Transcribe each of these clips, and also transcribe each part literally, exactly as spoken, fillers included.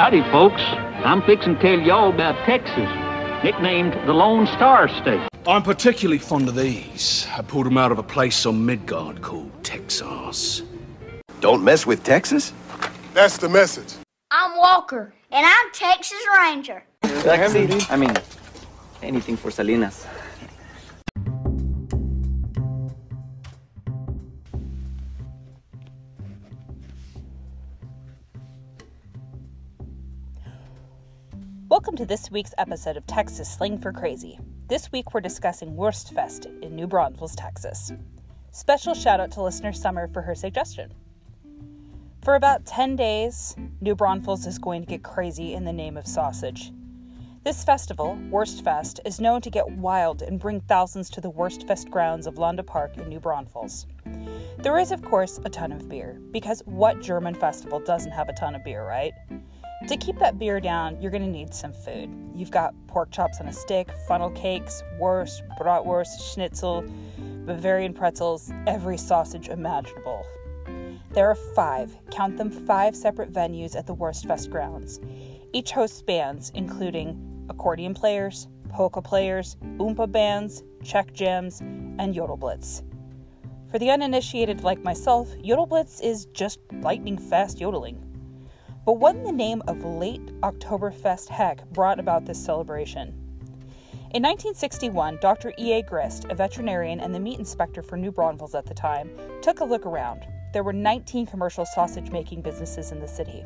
Howdy, folks. I'm fixing to tell y'all about Texas, nicknamed the Lone Star State. I'm particularly fond of these. I pulled them out of a place on Midgard called Texas. Don't mess with Texas? That's the message. I'm Walker, and I'm Texas Ranger. I mean, anything for Salinas. Welcome to this week's episode of Texas Slang for Crazy. This week we're discussing Wurstfest in New Braunfels, Texas. Special shout out to listener Summer for her suggestion. For about ten days, New Braunfels is going to get crazy in the name of sausage. This festival, Wurstfest, is known to get wild and bring thousands to the Wurstfest grounds of Landa Park in New Braunfels. There is, of course, a ton of beer, because what German festival doesn't have a ton of beer, right? To keep that beer down, you're going to need some food. You've got pork chops on a stick, funnel cakes, wurst, bratwurst, schnitzel, Bavarian pretzels, every sausage imaginable. There are five, count them five separate venues at the Wurstfest grounds. Each hosts bands, including accordion players, polka players, oompa bands, Czech jams, and yodelblitz. For the uninitiated like myself, yodelblitz is just lightning-fast yodeling. But what in the name of late Oktoberfest heck brought about this celebration? In nineteen sixty-one, Doctor E A Grist, a veterinarian and the meat inspector for New Braunfels at the time, took a look around. There were nineteen commercial sausage-making businesses in the city.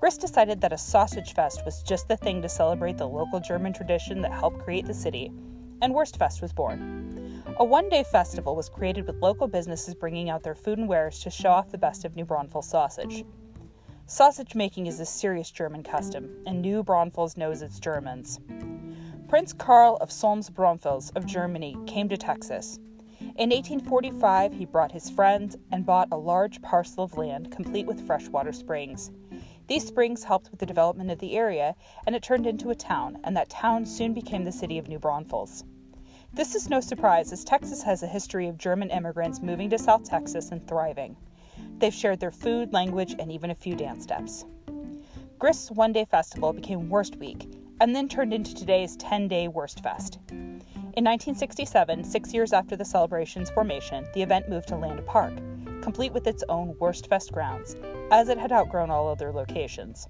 Grist decided that a sausage fest was just the thing to celebrate the local German tradition that helped create the city, and Wurstfest was born. A one-day festival was created with local businesses bringing out their food and wares to show off the best of New Braunfels sausage. Sausage making is a serious German custom, and New Braunfels knows its Germans. Prince Karl of Solms Braunfels of Germany came to Texas. In eighteen forty-five, he brought his friends and bought a large parcel of land complete with freshwater springs. These springs helped with the development of the area, and it turned into a town, and that town soon became the city of New Braunfels. This is no surprise, as Texas has a history of German immigrants moving to South Texas and thriving. They've shared their food, language, and even a few dance steps. Grist's one-day festival became Wurst Week, and then turned into today's ten-day Wurstfest. In nineteen sixty-seven, six years after the celebration's formation, the event moved to Landa Park, complete with its own Wurstfest grounds, as it had outgrown all other locations.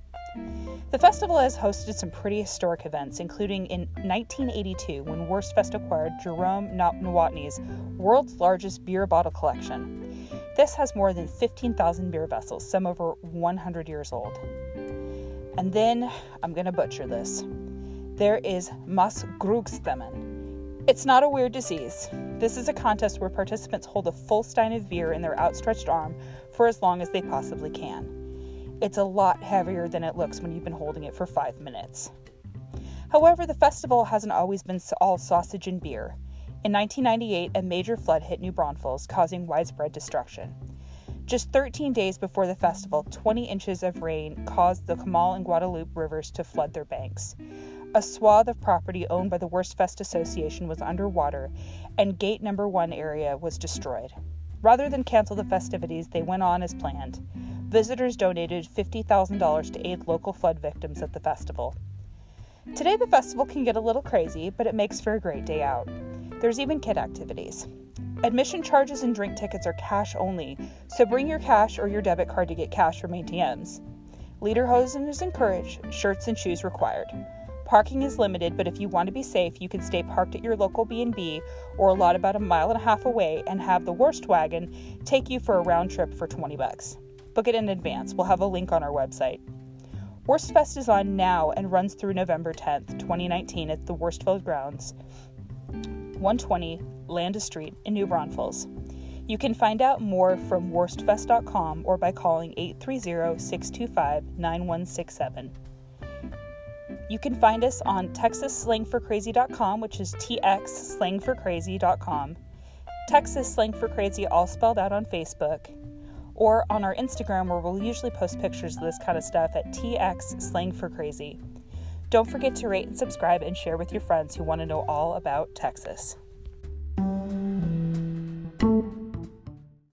The festival has hosted some pretty historic events, including in nineteen eighty-two, when Wurstfest acquired Jerome Nowotny's world's largest beer bottle collection. This has more than fifteen thousand beer vessels, some over one hundred years old. And then, I'm going to butcher this. There is Mas Grugstemen. It's not a weird disease. This is a contest where participants hold a full stein of beer in their outstretched arm for as long as they possibly can. It's a lot heavier than it looks when you've been holding it for five minutes. However, the festival hasn't always been all sausage and beer. In nineteen ninety-eight, a major flood hit New Braunfels, causing widespread destruction. Just thirteen days before the festival, twenty inches of rain caused the Comal and Guadalupe rivers to flood their banks. A swath of property owned by the Wurstfest Association was underwater, and gate number one area was destroyed. Rather than cancel the festivities, they went on as planned. Visitors donated fifty thousand dollars to aid local flood victims at the festival. Today, the festival can get a little crazy, but it makes for a great day out. There's even kid activities. Admission charges and drink tickets are cash only, so bring your cash or your debit card to get cash from A T Ms. Lederhosen is encouraged, shirts and shoes required. Parking is limited, but if you want to be safe, you can stay parked at your local B and B or a lot about a mile and a half away and have the Wurst Wagon take you for a round trip for twenty bucks. Book it in advance. We'll have a link on our website. Wurstfest is on now and runs through November tenth, twenty nineteen at the Wurstville Grounds, one twenty Landa Street in New Braunfels. You can find out more from wurstfest dot com or by calling eight three zero, six two five, nine one six seven. You can find us on texas slang for crazy dot com, which is t x slang for crazy dot com, Texas Slang for Crazy all spelled out on Facebook, or on our Instagram, where we'll usually post pictures of this kind of stuff at t x slang for crazy. Don't forget to rate and subscribe and share with your friends who want to know all about Texas.